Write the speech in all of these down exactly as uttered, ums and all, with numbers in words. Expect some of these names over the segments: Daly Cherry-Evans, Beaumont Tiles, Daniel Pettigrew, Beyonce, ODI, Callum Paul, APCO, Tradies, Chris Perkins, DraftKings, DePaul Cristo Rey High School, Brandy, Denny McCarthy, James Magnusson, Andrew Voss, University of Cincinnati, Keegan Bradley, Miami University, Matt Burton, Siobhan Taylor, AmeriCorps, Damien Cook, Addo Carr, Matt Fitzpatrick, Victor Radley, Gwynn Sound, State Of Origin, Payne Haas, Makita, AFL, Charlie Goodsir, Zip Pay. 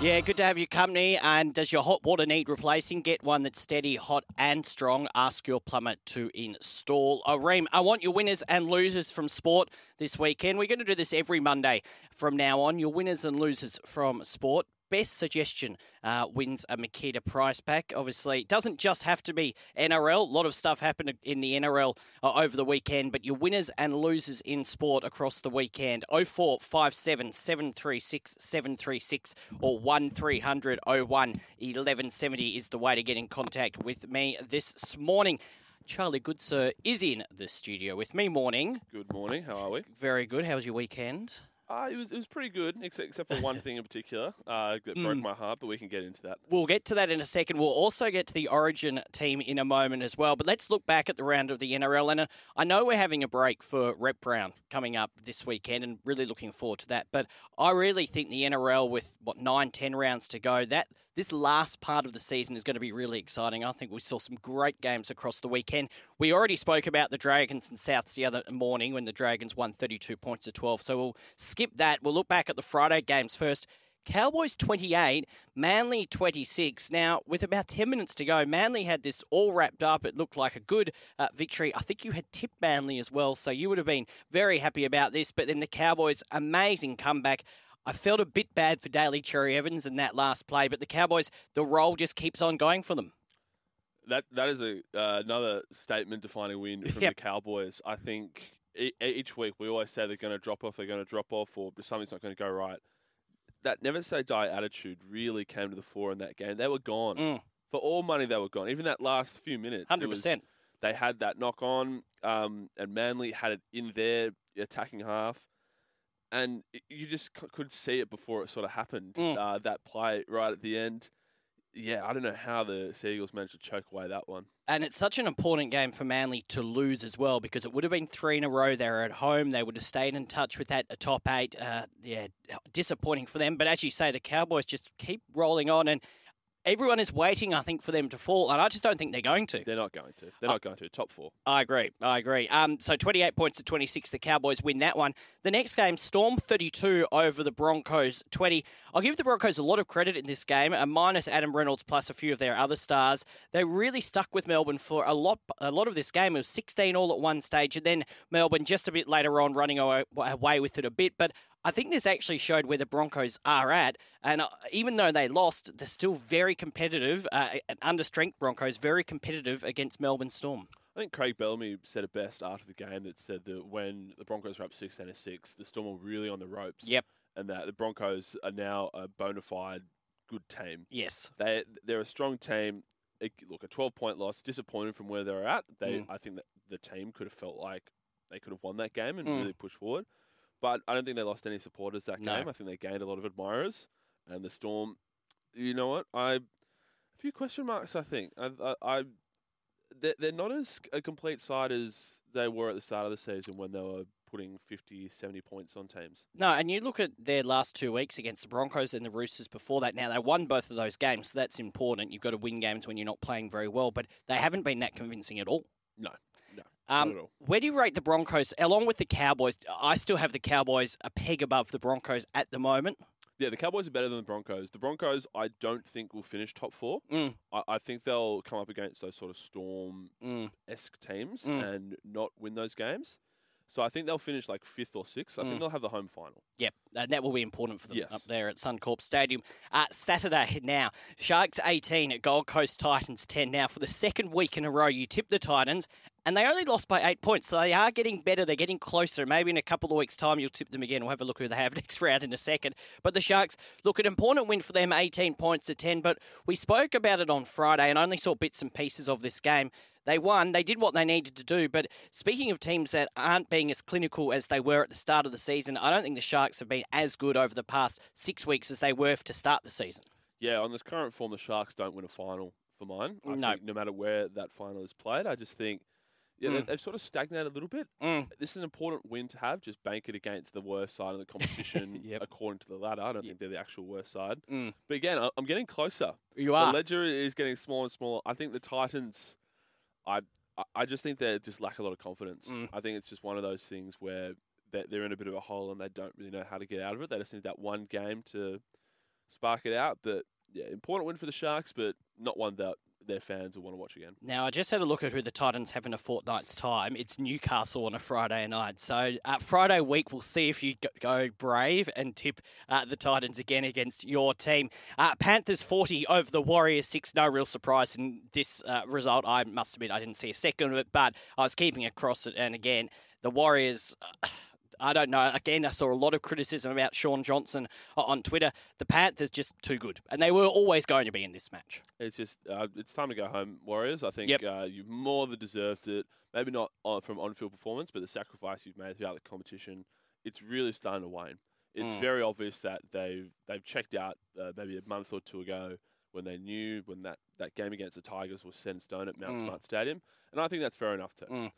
Yeah, good to have your company. And does your hot water need replacing? Get one that's steady, hot and strong. Ask your plumber to install a Ream. I want your winners and losers from sport this weekend. We're going to do this every Monday from now on. Your winners and losers from sport. Best suggestion uh, wins a Makita prize pack. Obviously, it doesn't just have to be N R L. A lot of stuff happened in the N R L uh, over the weekend, but your winners and losers in sport across the weekend, oh four five seven, seven three six, seven three six or one three hundred oh one eleven seventy is the way to get in contact with me this morning. Charlie Goodsir is in the studio with me. Morning. Good morning. How are we? Very good. How was your weekend? Uh, it was it was pretty good, except, except for one thing in particular uh, that mm. broke my heart, but we can get into that. We'll get to that in a second. We'll also get to the Origin team in a moment as well, but let's look back at the round of the N R L. And uh, I know we're having a break for Rep Round coming up this weekend and really looking forward to that, but I really think the N R L with, what, nine, ten rounds to go, that this last part of the season is going to be really exciting. I think we saw some great games across the weekend. We already spoke about the Dragons and Souths the other morning when the Dragons won thirty-two points to twelve, so we'll skip that. We'll look back at the Friday games first. Cowboys twenty-eight, Manly twenty-six. Now, with about ten minutes to go, Manly had this all wrapped up. It looked like a good uh, victory. I think you had tipped Manly as well, so you would have been very happy about this. But then the Cowboys' amazing comeback. I felt a bit bad for Daly Cherry-Evans in that last play, but the Cowboys, the role just keeps on going for them. That That is a uh, another statement-defining win from yep. the Cowboys. I think... Each week, we always say they're going to drop off, they're going to drop off, or something's not going to go right. That never-say-die attitude really came to the fore in that game. They were gone. Mm. For all money, they were gone. Even that last few minutes. one hundred percent. Was, they had that knock-on, um, and Manly had it in their attacking half. And it, you just c- could see it before it sort of happened, mm. uh, that play right at the end. Yeah, I don't know how the Seagulls managed to choke away that one. And it's such an important game for Manly to lose as well, because it would have been three in a row. They were at home. They would have stayed in touch with that top eight. Uh, yeah, disappointing for them. But as you say, the Cowboys just keep rolling on, and everyone is waiting, I think, for them to fall. And I just don't think they're going to. They're not going to. They're uh, not going to. Top four. I agree. I agree. Um, so twenty-eight points to twenty-six, the Cowboys win that one. The next game, Storm thirty-two over the Broncos twenty. I'll give the Broncos a lot of credit in this game, and minus Adam Reynolds plus a few of their other stars. They really stuck with Melbourne for a lot a lot of this game. It was sixteen all at one stage, and then Melbourne just a bit later on running away with it a bit. But I think this actually showed where the Broncos are at, and even though they lost, they're still very competitive, uh, and under-strength Broncos, very competitive against Melbourne Storm. I think Craig Bellamy said it best after the game, that said that when the Broncos were up sixteen to six, the Storm were really on the ropes. Yep. And that the Broncos are now a bona fide good team. Yes. They, they're a strong team. It, look, a twelve-point loss, disappointed from where they're at. They, mm. I think that the team could have felt like they could have won that game and mm. really pushed forward. But I don't think they lost any supporters that no. game. I think they gained a lot of admirers. And the Storm, you know what? I a few question marks, I think. I, I, I they're not as a complete side as they were at the start of the season when they were putting fifty, seventy points on teams. No, and you look at their last two weeks against the Broncos and the Roosters before that. Now, they won both of those games, so that's important. You've got to win games when you're not playing very well, but they haven't been that convincing at all. No, no, um, not at all. Where do you rate the Broncos, along with the Cowboys? I still have the Cowboys a peg above the Broncos at the moment. Yeah, the Cowboys are better than the Broncos. The Broncos, I don't think, will finish top four. Mm. I, I think they'll come up against those sort of Storm-esque mm. teams mm. and not win those games. So I think they'll finish like fifth or sixth. I mm. think they'll have the home final. Yep, and that will be important for them yes. up there at Suncorp Stadium. Uh, Saturday now, Sharks eighteen at Gold Coast Titans ten. Now, for the second week in a row, you tip the Titans, and they only lost by eight points. So they are getting better. They're getting closer. Maybe in a couple of weeks' time, you'll tip them again. We'll have a look who they have next round in a second. But the Sharks, look, an important win for them, eighteen points to ten. But we spoke about it on Friday and only saw bits and pieces of this game. They won. They did what they needed to do. But speaking of teams that aren't being as clinical as they were at the start of the season, I don't think the Sharks have been as good over the past six weeks as they were to start the season. Yeah, on this current form, the Sharks don't win a final for mine. I no. think no matter where that final is played, I just think yeah, mm. they've sort of stagnated a little bit. Mm. This is an important win to have. Just bank it against the worst side of the competition yep. according to the ladder. I don't yep. think they're the actual worst side. Mm. But again, I'm getting closer. You are. The ledger is getting smaller and smaller. I think the Titans... I I just think they just lack a lot of confidence. Mm. I think it's just one of those things where they're, they're in a bit of a hole and they don't really know how to get out of it. They just need that one game to spark it out. But yeah, important win for the Sharks, but not one that their fans will want to watch again. Now, I just had a look at who the Titans have in a fortnight's time. It's Newcastle on a Friday night. So uh, Friday week, we'll see if you go brave and tip uh, the Titans again against your team. Uh, Panthers forty over the Warriors six. No real surprise in this uh, result. I must admit, I didn't see a second of it, but I was keeping across it. And again, the Warriors... Uh, I don't know. Again, I saw a lot of criticism about Sean Johnson on Twitter. The Panthers just too good, and they were always going to be in this match. It's just uh, it's time to go home, Warriors. I think yep. uh, you've more than deserved it. Maybe not on, from on-field performance, but the sacrifice you've made throughout the competition, it's really starting to wane. It's mm. very obvious that they've they've checked out uh, maybe a month or two ago when they knew when that, that game against the Tigers was set in stone at Mount mm. Smart Stadium, and I think that's fair enough too. Mm.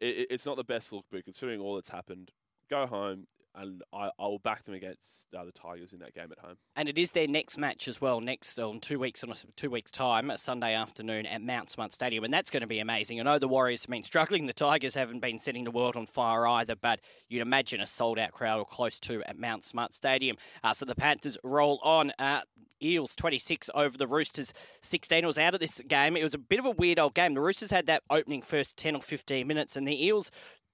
It, it's not the best look, but considering all that's happened. Go home, and I, I will back them against uh, the Tigers in that game at home. And it is their next match as well, next on um, two weeks on two weeks' time, a Sunday afternoon at Mount Smart Stadium, and that's going to be amazing. I know the Warriors have been struggling. The Tigers haven't been setting the world on fire either, but you'd imagine a sold-out crowd or close to at Mount Smart Stadium. Uh, so the Panthers roll on. Uh, Eels twenty-six over the Roosters sixteen. I was out of this game. It was a bit of a weird old game. The Roosters had that opening first ten or fifteen minutes, and the Eels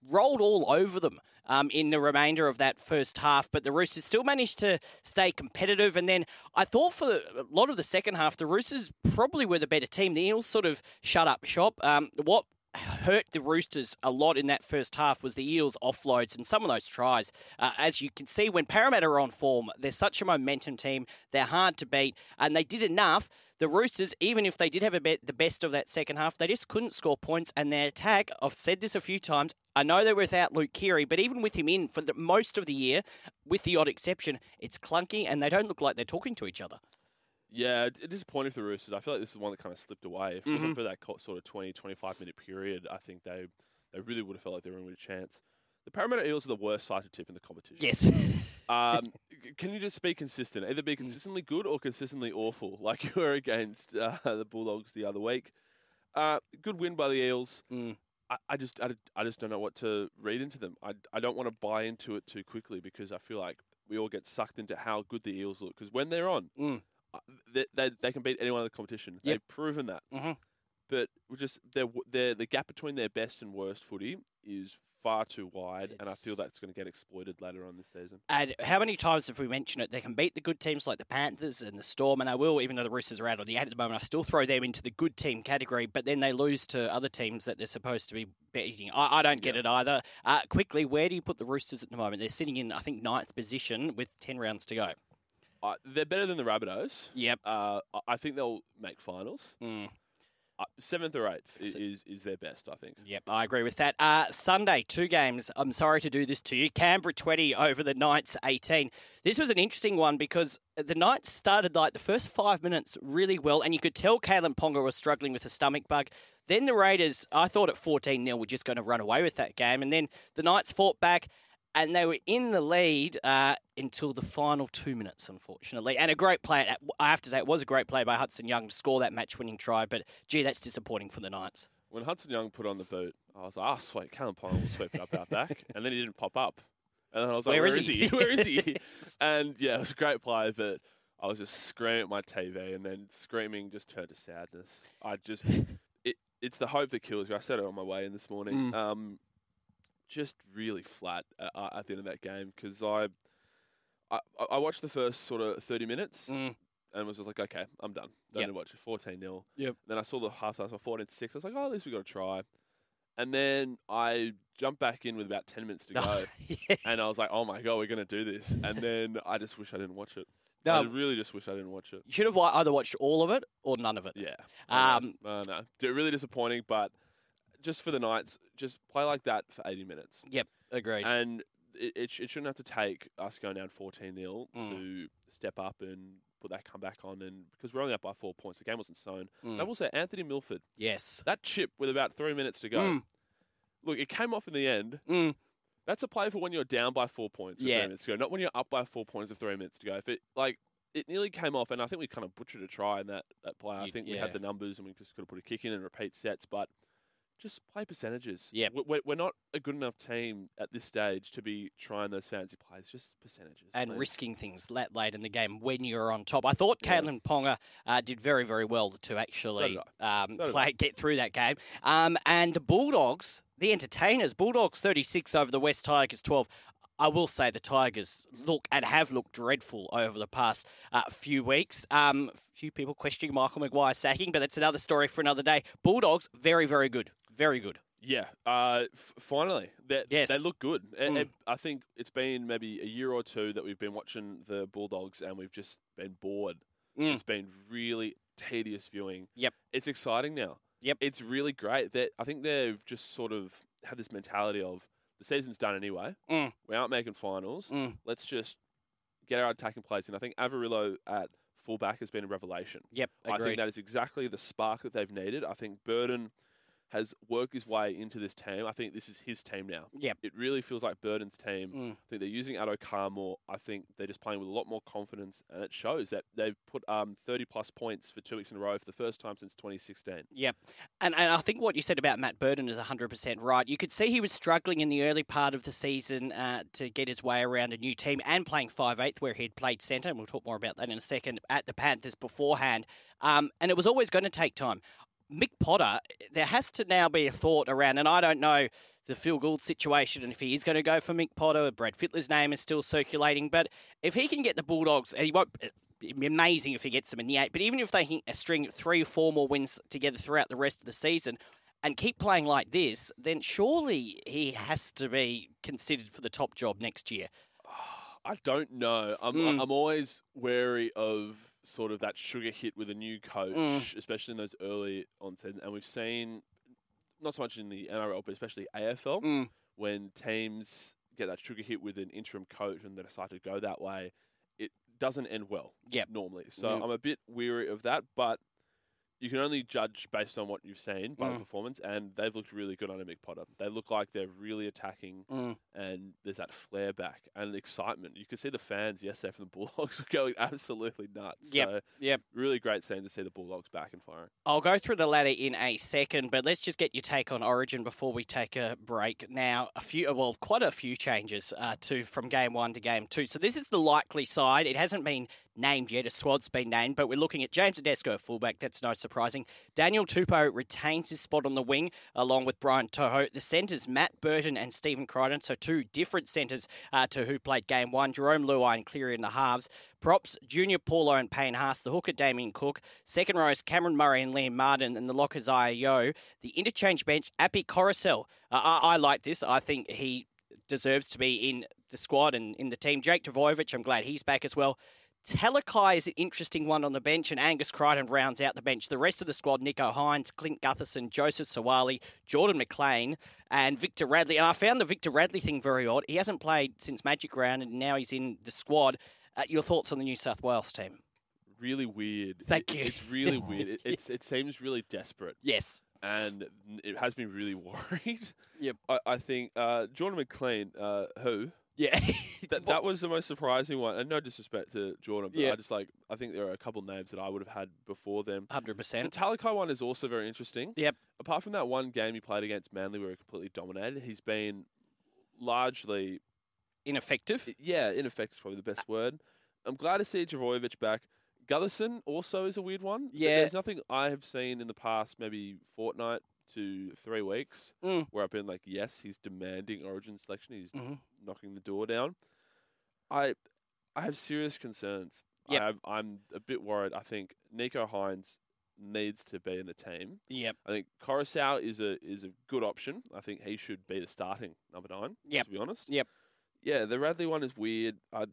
rolled all over them um, in the remainder of that first half, but the Roosters still managed to stay competitive. And then I thought for a lot of the second half, the Roosters probably were the better team. The Eels sort of shut up shop. Um, what hurt the Roosters a lot in that first half was the Eels' offloads and some of those tries. Uh, as you can see, when Parramatta are on form, they're such a momentum team. They're hard to beat, and they did enough. The Roosters, even if they did have a bit the best of that second half, they just couldn't score points. And their attack, I've said this a few times, I know they're without Luke Keary, but even with him in for the, most of the year, with the odd exception, it's clunky and they don't look like they're talking to each other. Yeah, it's disappointing for the Roosters. I feel like this is one that kind of slipped away. If it mm-hmm. wasn't for that sort of twenty, twenty-five-minute period, I think they, they really would have felt like they were in with a chance. The Parramatta Eels are the worst side to tip in the competition. Yes. um, can you just be consistent? Either be consistently good or consistently awful, like you were against uh, the Bulldogs the other week. Uh, good win by the Eels. Mm. I, I just I, I just don't know what to read into them. I, I don't want to buy into it too quickly because I feel like we all get sucked into how good the Eels look. Because when they're on, mm. they, they they can beat anyone in the competition. Yep. They've proven that. Mm-hmm. But we're just they're, they're, the gap between their best and worst footy is far too wide, it's... and I feel that's going to get exploited later on this season. And how many times have we mentioned it? They can beat the good teams like the Panthers and the Storm, and I will, even though the Roosters are out of the eight at the moment, I still throw them into the good team category, but then they lose to other teams that they're supposed to be beating. I, I don't get yeah. it either. Uh, quickly, where do you put the Roosters at the moment? They're sitting in, I think, ninth position with ten rounds to go. Uh, they're better than the Rabbitohs. Yep. Uh, I think they'll make finals. Mm. seventh or eighth is, is their best, I think. Yep, I agree with that. Uh, Sunday, two games. I'm sorry to do this to you. Canberra twenty over the Knights eighteen. This was an interesting one because the Knights started like the first five minutes really well, and you could tell Kalen Ponga was struggling with a stomach bug. Then the Raiders, I thought at fourteen nil, were just going to run away with that game. And then the Knights fought back, and they were in the lead uh, until the final two minutes, unfortunately. And a great play, I have to say, it was a great play by Hudson Young to score that match-winning try. But, gee, that's disappointing for the Knights. When Hudson Young put on the boot, I was like, oh, sweet, Callum Paul will sweep it up out back. And then he didn't pop up. And then I was like, where, where is he? Is he? Where is he? And, yeah, it was a great play, but I was just screaming at my T V. And then screaming just turned to sadness. I just it, – it's the hope that kills you. I said it on my way in this morning. Mm. Um Just really flat at, at the end of that game because I, I I watched the first sort of thirty minutes mm. and was just like, okay, I'm done. Don't yep. need to watch it. fourteen nil. Yep. Then I saw the halftime, so fourteen six. I was like, oh, at least we got to try. And then I jumped back in with about ten minutes to go. Oh, yes. And I was like, oh, my God, we're going to do this. And then I just wish I didn't watch it. No, I really just wish I didn't watch it. You should have either watched all of it or none of it. Yeah. Um, uh, no, really disappointing, but... Just for the Knights, just play like that for eighty minutes. Yep, agreed. And it it, sh- it shouldn't have to take us going down fourteen nil mm. to step up and put that comeback on. And because we're only up by four points, the game wasn't sewn. Mm. And I will say, Anthony Milford. Yes. That chip with about three minutes to go. Mm. Look, it came off in the end. Mm. That's a play for when you're down by four points with yeah. three minutes to go, not when you're up by four points with three minutes to go. If it like it nearly came off, and I think we kind of butchered a try in that, that play. You, I think yeah. we had the numbers and we just could have put a kick in and repeat sets, but... Just play percentages. Yeah, we're, we're not a good enough team at this stage to be trying those fancy plays. Just percentages and please. risking things late, late in the game when you're on top. I thought Kalen yeah. Ponga uh, did very, very well to actually so did I. um, so did play I. get through that game. Um, and the Bulldogs, the entertainers, Bulldogs thirty-six over the West Tigers twelve. I will say the Tigers look and have looked dreadful over the past uh, few weeks. Um, few people questioning Michael Maguire's sacking, but that's another story for another day. Bulldogs, very, very good. Very good. Yeah. Uh, f- finally. Yes. They look good. And, mm. and I think it's been maybe a year or two that we've been watching the Bulldogs and we've just been bored. Mm. It's been really tedious viewing. Yep. It's exciting now. Yep. It's really great. That I think they've just sort of had this mentality of, the season's done anyway. Mm. We aren't making finals. Mm. Let's just get our attacking plays in. I think Averillo at fullback has been a revelation. Yep, agreed. I think that is exactly the spark that they've needed. I think Burton has worked his way into this team. I think this is his team now. Yep. It really feels like Burton's team. Mm. I think they're using Addo Carr more. I think they're just playing with a lot more confidence, and it shows that they've put um, thirty-plus points for two weeks in a row for the first time since twenty sixteen. Yep. And, and I think what you said about Matt Burton is one hundred percent right. You could see he was struggling in the early part of the season uh, to get his way around a new team and playing five eighth where he'd played centre, and we'll talk more about that in a second, at the Panthers beforehand. Um, and it was always going to take time. Mick Potter, there has to now be a thought around, and I don't know the Phil Gould situation and if he is going to go for Mick Potter. Brad Fittler's name is still circulating, but if he can get the Bulldogs, he won't, it'd be amazing if he gets them in the eight, but even if they can string three or four more wins together throughout the rest of the season and keep playing like this, then surely he has to be considered for the top job next year. I don't know. I'm mm. I'm always wary of sort of that sugar hit with a new coach, mm. especially in those early onset. And we've seen, not so much in the N R L, but especially A F L, mm. when teams get that sugar hit with an interim coach and they decide to go that way, it doesn't end well yep. normally. So mm. I'm a bit weary of that, but you can only judge based on what you've seen by mm. the performance, and they've looked really good under Mick Potter. They look like they're really attacking, mm. and there's that flare back and excitement. You could see the fans yesterday from the Bulldogs going absolutely nuts. Yep. So yep. really great scene to see the Bulldogs back and firing. I'll go through the ladder in a second, but let's just get your take on Origin before we take a break. Now, a few, well, quite a few changes uh, to from game one to game two. So this is the likely side. It hasn't been named yet, a squad's been named, but we're looking at James Tedesco, fullback, that's no surprising. Daniel Tupou retains his spot on the wing, along with Brian Toho. The centres, Matt Burton and Stephen Crichton, so two different centres uh, to who played game one. Jerome Luai and Cleary in the halves. Props, Junior Paulo and Payne Haas, the hooker Damien Cook, second rows Cameron Murray and Liam Martin, and the lockers I O. The interchange bench, Appy Coruscell. Uh, I-, I like this. I think he deserves to be in the squad and in the team. Jake Trbojevic, I'm glad he's back as well. Talakai is an interesting one on the bench, and Angus Crichton rounds out the bench. The rest of the squad, Nicho Hynes, Clint Gutherson, Joseph Sawali, Jordan McLean, and Victor Radley. And I found the Victor Radley thing very odd. He hasn't played since Magic Round, and now he's in the squad. Uh, your thoughts on the New South Wales team? Really weird. Thank it, you. It's really weird. It, it's, it seems really desperate. Yes. And it has me really worried. Yep. I, I think uh, Jordan McLean, uh, who... Yeah, that, that was the most surprising one. And no disrespect to Jordan, but yeah. I just like, I think there are a couple of names that I would have had before them. one hundred percent. The Talakai one is also very interesting. Yep. Apart from that one game he played against Manly where he completely dominated, he's been largely... Ineffective? Yeah, ineffective is probably the best word. I'm glad to see Trbojevic back. Gutherson also is a weird one. Yeah. There's nothing I have seen in the past maybe fortnight to three weeks mm. where I've been like, yes, he's demanding origin selection. He's mm-hmm. knocking the door down. I I have serious concerns. Yep. I have, I'm a bit worried. I think Nicho Hynes needs to be in the team. Yep. I think Coruscant is a is a good option. I think he should be the starting number nine, yep. to be honest. Yep. Yeah, the Radley one is weird. I,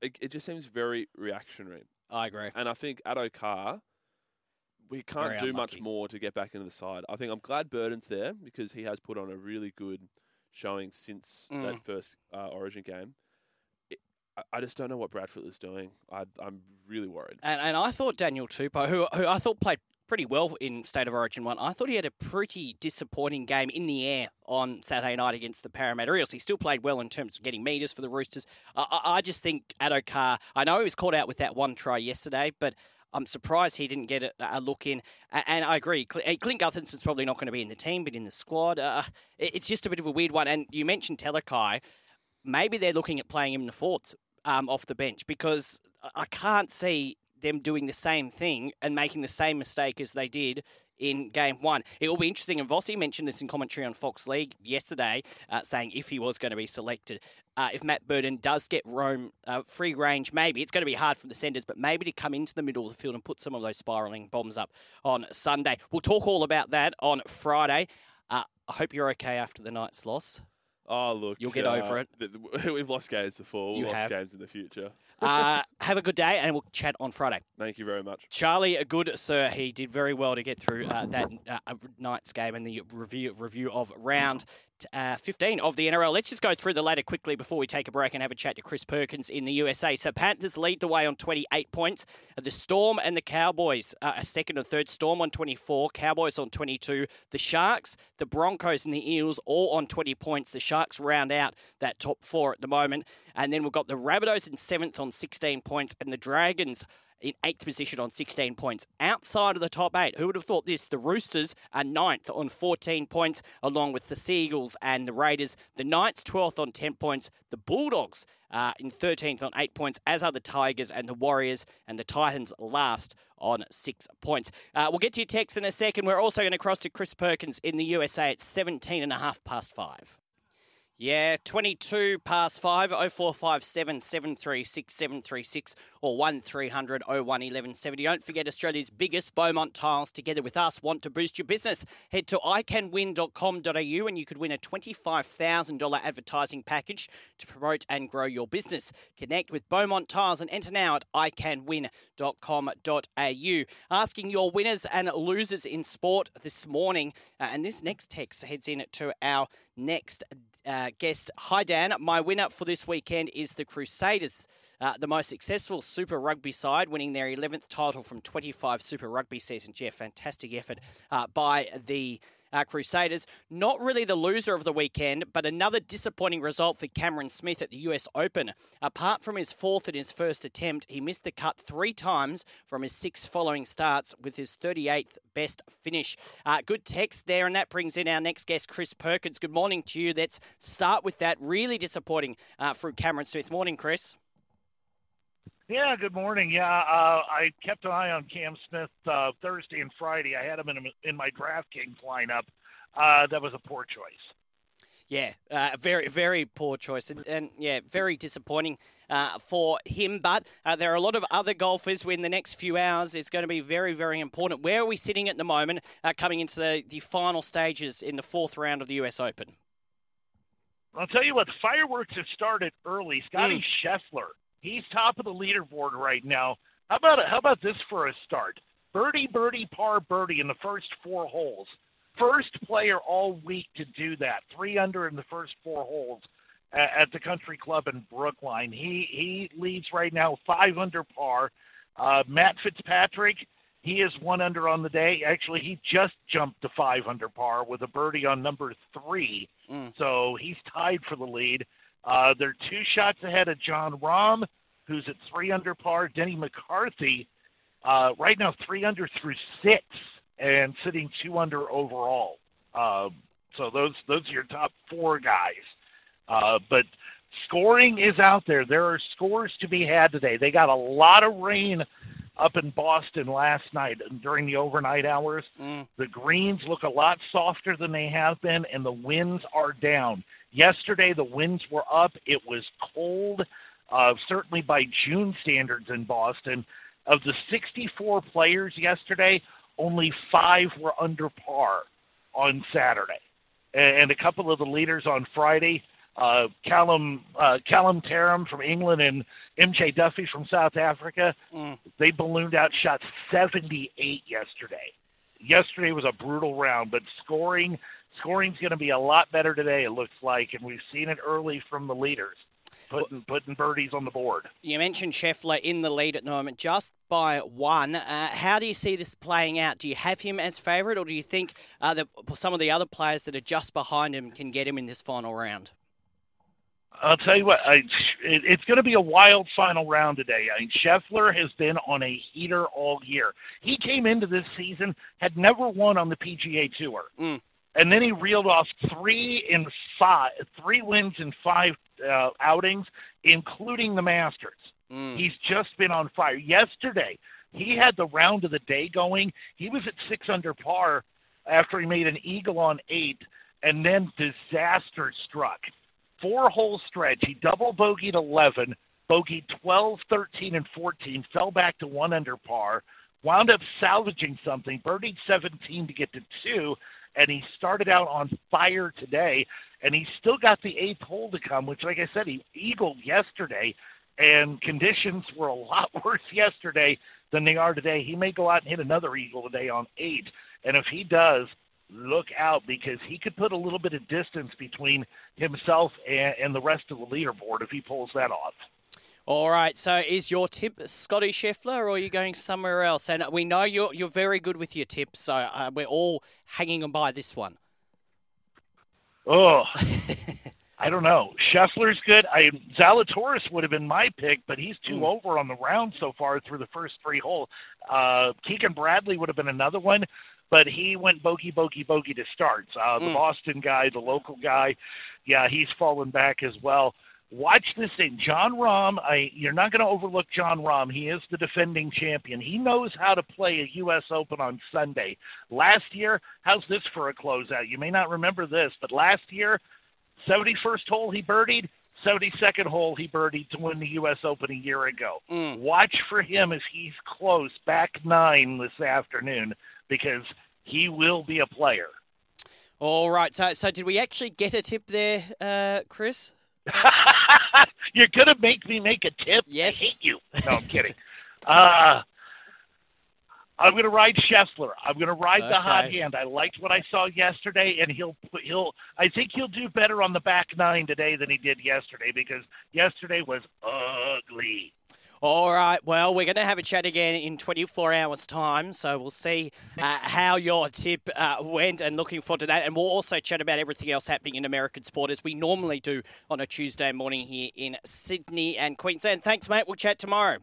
it, it just seems very reactionary. I agree. And I think Addo Carr, we can't Very do unlucky. much more to get back into the side. I think I'm glad Burton's there because he has put on a really good showing since mm. that first uh, Origin game. It, I just don't know what Bradfield is doing. I, I'm really worried. And, and I thought Daniel Tupou, who, who I thought played pretty well in State of Origin one, I thought he had a pretty disappointing game in the air on Saturday night against the Parramatta Eels. He still played well in terms of getting metres for the Roosters. I, I just think Addo Carr, I know he was caught out with that one try yesterday, but... I'm surprised he didn't get a, a look in. And I agree, Clint Gutherson's probably not going to be in the team, but in the squad. Uh, it's just a bit of a weird one. And you mentioned Talakai. Maybe they're looking at playing him in the fourth um, off the bench because I can't see them doing the same thing and making the same mistake as they did in game one. It will be interesting, and Vossi mentioned this in commentary on Fox League yesterday, uh, saying if he was going to be selected, uh, if Matt Burton does get roam uh, free range, maybe it's going to be hard for the centres, but maybe to come into the middle of the field and put some of those spiralling bombs up on Sunday. We'll talk all about that on Friday. Uh, I hope you're okay after the night's loss. Oh, look. You'll get uh, over it. Th- th- we've lost games before. We'll lost have. games in the future. uh, have a good day, and we'll chat on Friday. Thank you very much. Charlie Goodsir, he did very well to get through uh, that uh, night's game and the review review of round uh, fifteen of the N R L. Let's just go through the latter quickly before we take a break and have a chat to Chris Perkins in the U S A. So Panthers lead the way on twenty-eight points. The Storm and the Cowboys uh, are second and third. Storm on twenty-four, Cowboys on twenty-two. The Sharks, the Broncos and the Eels all on twenty points. The Sharks round out that top four at the moment. And then we've got the Rabbitohs in seventh on sixteen points and the Dragons in eighth position on sixteen points. Outside of the top eight, who would have thought this? The Roosters are ninth on fourteen points, along with the Seagulls and the Raiders. The Knights twelfth on ten points. The Bulldogs uh, in thirteenth on eight points, as are the Tigers and the Warriors, and the Titans last on six points. Uh, we'll get to your text in a second. We're also going to cross to Chris Perkins in the U S A at seventeen and a half past five. Yeah, twenty-two past five, oh four five seven, seven three six, seven three six or one three hundred, oh one, eleven seventy. Don't forget Australia's biggest Beaumont Tiles together with us want to boost your business. Head to i can win dot com dot a u and you could win a twenty-five thousand dollars advertising package to promote and grow your business. Connect with Beaumont Tiles and enter now at i can win dot com dot a u. Asking your winners and losers in sport this morning. Uh, and this next text heads in to our next Uh, guest. Hi, Dan. My winner for this weekend is the Crusaders, uh, the most successful Super Rugby side, winning their eleventh title from twenty-five Super Rugby seasons. Yeah, fantastic effort uh, by the Uh, Crusaders. Not really the loser of the weekend, but another disappointing result for Cameron Smith at the U S Open. Apart from his fourth in his first attempt, he missed the cut three times from his six following starts with his thirty-eighth best finish. Uh, good text there, and that brings in our next guest, Chris Perkins. Good morning to you. Let's start with that. Really disappointing uh, from Cameron Smith. Morning, Chris. Yeah, good morning. Yeah, uh, I kept an eye on Cam Smith uh, Thursday and Friday. I had him in, in my DraftKings lineup. Uh, that was a poor choice. Yeah, uh, very, very poor choice. And, and yeah, very disappointing uh, for him. But uh, there are a lot of other golfers in the next few hours. It's going to be very, very important. Where are we sitting at the moment uh, coming into the, the final stages in the fourth round of the U S Open? I'll tell you what, the fireworks have started early. Scotty mm. Scheffler He's top of the leaderboard right now. How about how about this for a start? Birdie, birdie, par, birdie in the first four holes. First player all week to do that. Three under in the first four holes at, at the Country Club in Brookline. He he leads right now five under par. Uh, Matt Fitzpatrick, he is one under on the day. Actually, he just jumped to five under par with a birdie on number three. Mm. So he's tied for the lead. Uh, they're two shots ahead of Jon Rahm, who's at three under par. Denny McCarthy, uh, right now three under through six and sitting two under overall. Uh, so those those are your top four guys. Uh, but scoring is out there. There are scores to be had today. They got a lot of rain up in Boston last night during the overnight hours. Mm. The greens look a lot softer than they have been, and the winds are down. Yesterday, the winds were up. It was cold, uh, certainly by June standards in Boston. Of the sixty-four players yesterday, only five were under par on Saturday. And a couple of the leaders on Friday, uh, Callum uh, Callum Tarum from England and M J Duffy from South Africa, mm. they ballooned out, shot seventy-eight yesterday. Yesterday was a brutal round, but scoring scoring's going to be a lot better today, it looks like, and we've seen it early from the leaders. Putting, putting birdies on the board. You mentioned Scheffler in the lead at the moment, just by one. Uh, how do you see this playing out? Do you have him as favourite, or do you think uh, that some of the other players that are just behind him can get him in this final round? I'll tell you what, I, it, it's going to be a wild final round today. I mean, Scheffler has been on a heater all year. He came into this season, had never won on the P G A Tour. Mm. And then he reeled off three in five, three wins in five uh, outings, including the Masters. Mm. He's just been on fire. Yesterday, he had the round of the day going. He was at six under par after he made an eagle on eight, and then disaster struck. Four-hole stretch. He double bogeyed eleven, bogeyed twelve, thirteen, and fourteen, fell back to one under par, wound up salvaging something, birdied seventeen to get to two, and he started out on fire today, and he's still got the eighth hole to come, which, like I said, he eagled yesterday, and conditions were a lot worse yesterday than they are today. He may go out and hit another eagle today on eight, and if he does, look out, because he could put a little bit of distance between himself and, and the rest of the leaderboard if he pulls that off. All right, so is your tip Scotty Scheffler, or are you going somewhere else? And we know you're you're very good with your tips, so uh, we're all hanging on by this one. Oh, I don't know. Scheffler's good. I Zalatoris would have been my pick, but he's two mm. over on the round so far through the first three holes. Uh, Keegan Bradley would have been another one, but he went bogey, bogey, bogey to start. Uh, the mm. Boston guy, the local guy, yeah, he's fallen back as well. Watch this thing. Jon Rahm, I, you're not going to overlook Jon Rahm. He is the defending champion. He knows how to play a U S Open on Sunday. Last year, how's this for a closeout? You may not remember this, but last year, seventy-first hole he birdied, seventy-second hole he birdied to win the U S Open a year ago. Mm. Watch for him as he's close, back nine this afternoon, because he will be a player. All right. So, so did we actually get a tip there, uh, Chris? You're going to make me make a tip? Yes. I hate you. No, I'm kidding. Uh, I'm going to ride Scheffler. I'm going to ride okay. the hot hand. I liked what I saw yesterday, and he'll he'll. I think he'll do better on the back nine today than he did yesterday, because yesterday was ugly. All right, well, we're going to have a chat again in twenty-four hours' time, so we'll see uh, how your tip uh, went, and looking forward to that. And we'll also chat about everything else happening in American sport, as we normally do on a Tuesday morning here in Sydney and Queensland. Thanks, mate. We'll chat tomorrow.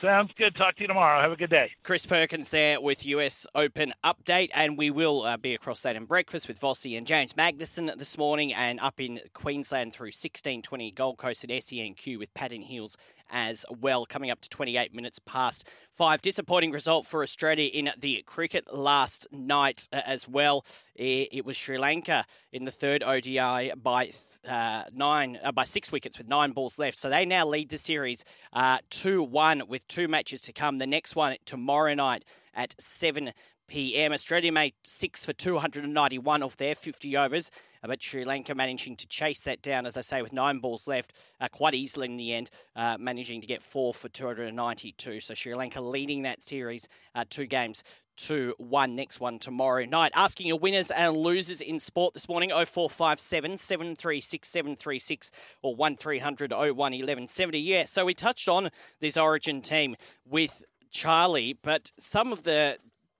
Sounds good. Talk to you tomorrow. Have a good day. Chris Perkins there with U S Open Update, and we will uh, be across that in breakfast with Vossi and James Magnusson this morning, and up in Queensland through sixteen twenty Gold Coast at S E N Q with Pat and Heels as well, coming up to twenty-eight minutes past five. Disappointing result for Australia in the cricket last night as well. It was Sri Lanka in the third O D I by uh, nine uh, by six wickets with nine balls left. So they now lead the series uh, two one with two matches to come. The next one tomorrow night at seven p.m. Australia made six for two hundred ninety-one off their fifty overs, but Sri Lanka managing to chase that down, as I say, with nine balls left, uh, quite easily in the end, uh, managing to get four for two hundred ninety-two. So Sri Lanka leading that series uh, two games to one. Next one tomorrow night. Asking your winners and losers in sport this morning, oh four five seven, seven three six, seven three six or one three hundred, oh one, eleven seventy. Yeah, so we touched on this Origin team with Charlie, but some of the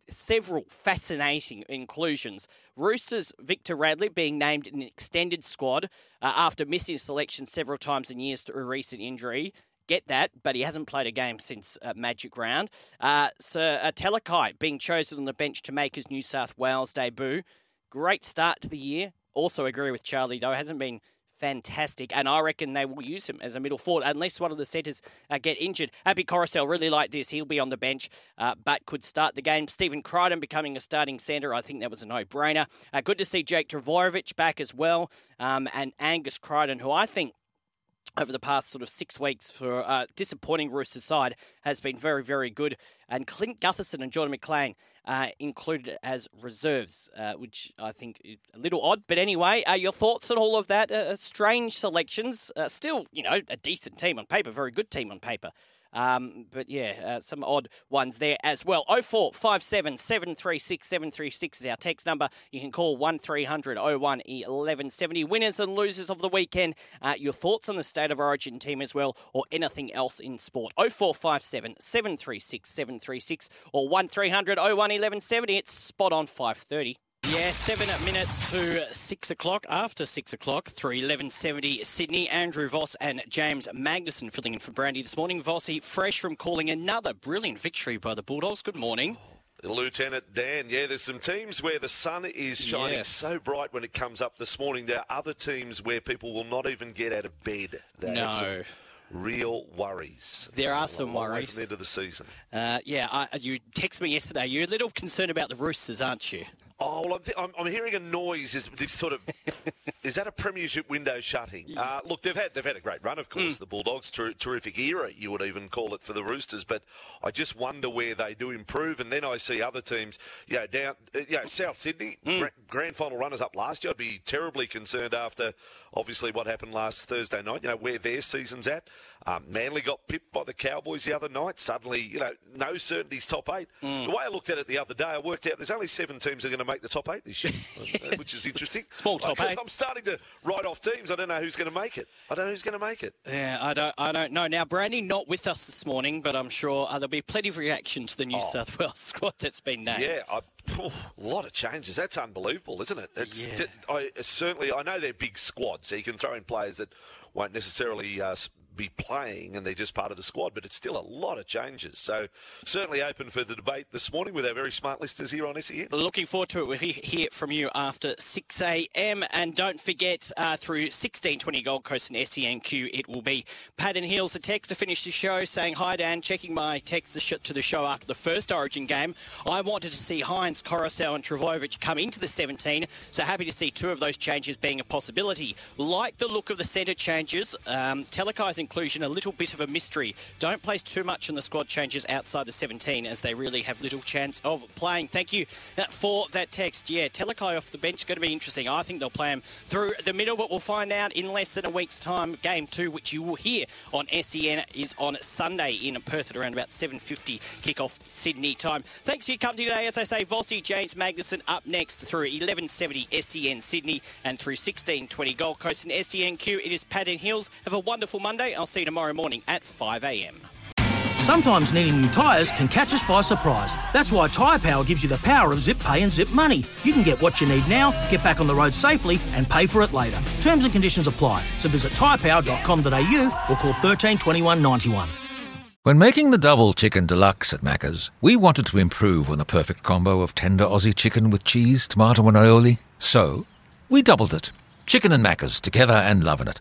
several fascinating inclusions. Roosters' Victor Radley being named an extended squad uh, after missing selection several times in years through recent injury. Get that, but he hasn't played a game since uh, Magic Round. Uh, Sir uh, Talakai being chosen on the bench to make his New South Wales debut. Great start to the year. Also agree with Charlie, though, hasn't been fantastic, and I reckon they will use him as a middle forward unless one of the centres uh, get injured. Abby Coruscant really like this. He'll be on the bench, uh, but could start the game. Stephen Crichton becoming a starting centre. I think that was a no-brainer. Uh, good to see Jake Trbojevic back as well, um, and Angus Crichton, who I think over the past sort of six weeks for uh, disappointing Roosters side has been very, very good. And Clint Gutherson and Jordan McLean uh, included as reserves, uh, which I think is a little odd. But anyway, uh, your thoughts on all of that? Uh, strange selections. Uh, still, you know, a decent team on paper, very good team on paper. Um, but yeah, uh, some odd ones there as well. oh four five seven, seven three six, seven three six is our text number. You can call one three hundred, oh one, eleven seventy. Winners and losers of the weekend. Uh, your thoughts on the State of Origin team as well, or anything else in sport. oh four five seven, seven three six, seven three six or one three hundred, oh one, eleven seventy. It's spot on five thirty. Yeah, seven minutes to six o'clock. After six o'clock, three eleven seventy Sydney. Andrew Voss and James Magnusson filling in for Brandy this morning. Vossy, fresh from calling another brilliant victory by the Bulldogs. Good morning, Lieutenant Dan. Yeah, there's some teams where the sun is shining yes. so bright when it comes up this morning. There are other teams where people will not even get out of bed. They no. Real worries. There are some worries. From the end of the season. Uh, yeah, I, you texted me yesterday. You're a little concerned about the Roosters, aren't you? Oh, well, I'm, th- I'm, I'm hearing a noise. Is this sort of is that a premiership window shutting? Uh, look, they've had they've had a great run, of course. Mm. The Bulldogs, ter- terrific era, you would even call it for the Roosters. But I just wonder where they do improve. And then I see other teams, you know, down, you know, South Sydney, mm. gra- grand final runners up last year. I'd be terribly concerned after, obviously, what happened last Thursday night. You know where their season's at. Um, Manly got pipped by the Cowboys the other night. Suddenly, you know, no certainty's top eight. Mm. The way I looked at it the other day, I worked out there's only seven teams that are going to make the top eight this year, which is interesting. Small top eight. I'm starting to write off teams. I don't know who's going to make it. I don't know who's going to make it. Yeah, I don't I don't know. Now, Brandy not with us this morning, but I'm sure uh, there'll be plenty of reaction to the New oh. South Wales squad that's been named. Yeah, I, oh, a lot of changes. That's unbelievable, isn't it? It's, yeah. I, certainly, I know they're big squads, so you can throw in players that won't necessarily uh, be playing and they're just part of the squad, but it's still a lot of changes. So certainly open for the debate this morning with our very smart listeners here on S E N. Looking forward to it. We'll hear from you after six a.m. And don't forget, uh, through sixteen twenty Gold Coast and S E N Q, it will be Pat and Heels a text to finish the show saying, "Hi Dan, checking my text to the show after the first Origin game. I wanted to see Hynes, Coruscant and Trbojevic come into the seventeen, so happy to see two of those changes being a possibility. Like the look of the centre changes, um, Telekai's inclusion a little bit of a mystery. Don't place too much on the squad changes outside the seventeen as they really have little chance of playing." Thank you for that text. Yeah, Talakai off the bench, going to be interesting. I think they'll play him through the middle, but we'll find out in less than a week's time. Game two, which you will hear on S E N, is on Sunday in Perth at around about seven fifty kickoff Sydney time. Thanks for your company today. As I say, Vossi, James Magnusson up next through eleven seventy S E N Sydney and through sixteen twenty Gold Coast and S E N Q. It is Pat and Hills. Have a wonderful Monday. I'll see you tomorrow morning at five a.m. Sometimes needing new tyres can catch us by surprise. That's why Tyre Power gives you the power of Zip Pay and Zip Money. You can get what you need now, get back on the road safely and pay for it later. Terms and conditions apply. So visit tyrepower dot com dot a u or call one three two one nine one. When making the Double Chicken Deluxe at Macca's, we wanted to improve on the perfect combo of tender Aussie chicken with cheese, tomato and aioli. So, we doubled it. Chicken and Macca's, together and loving it.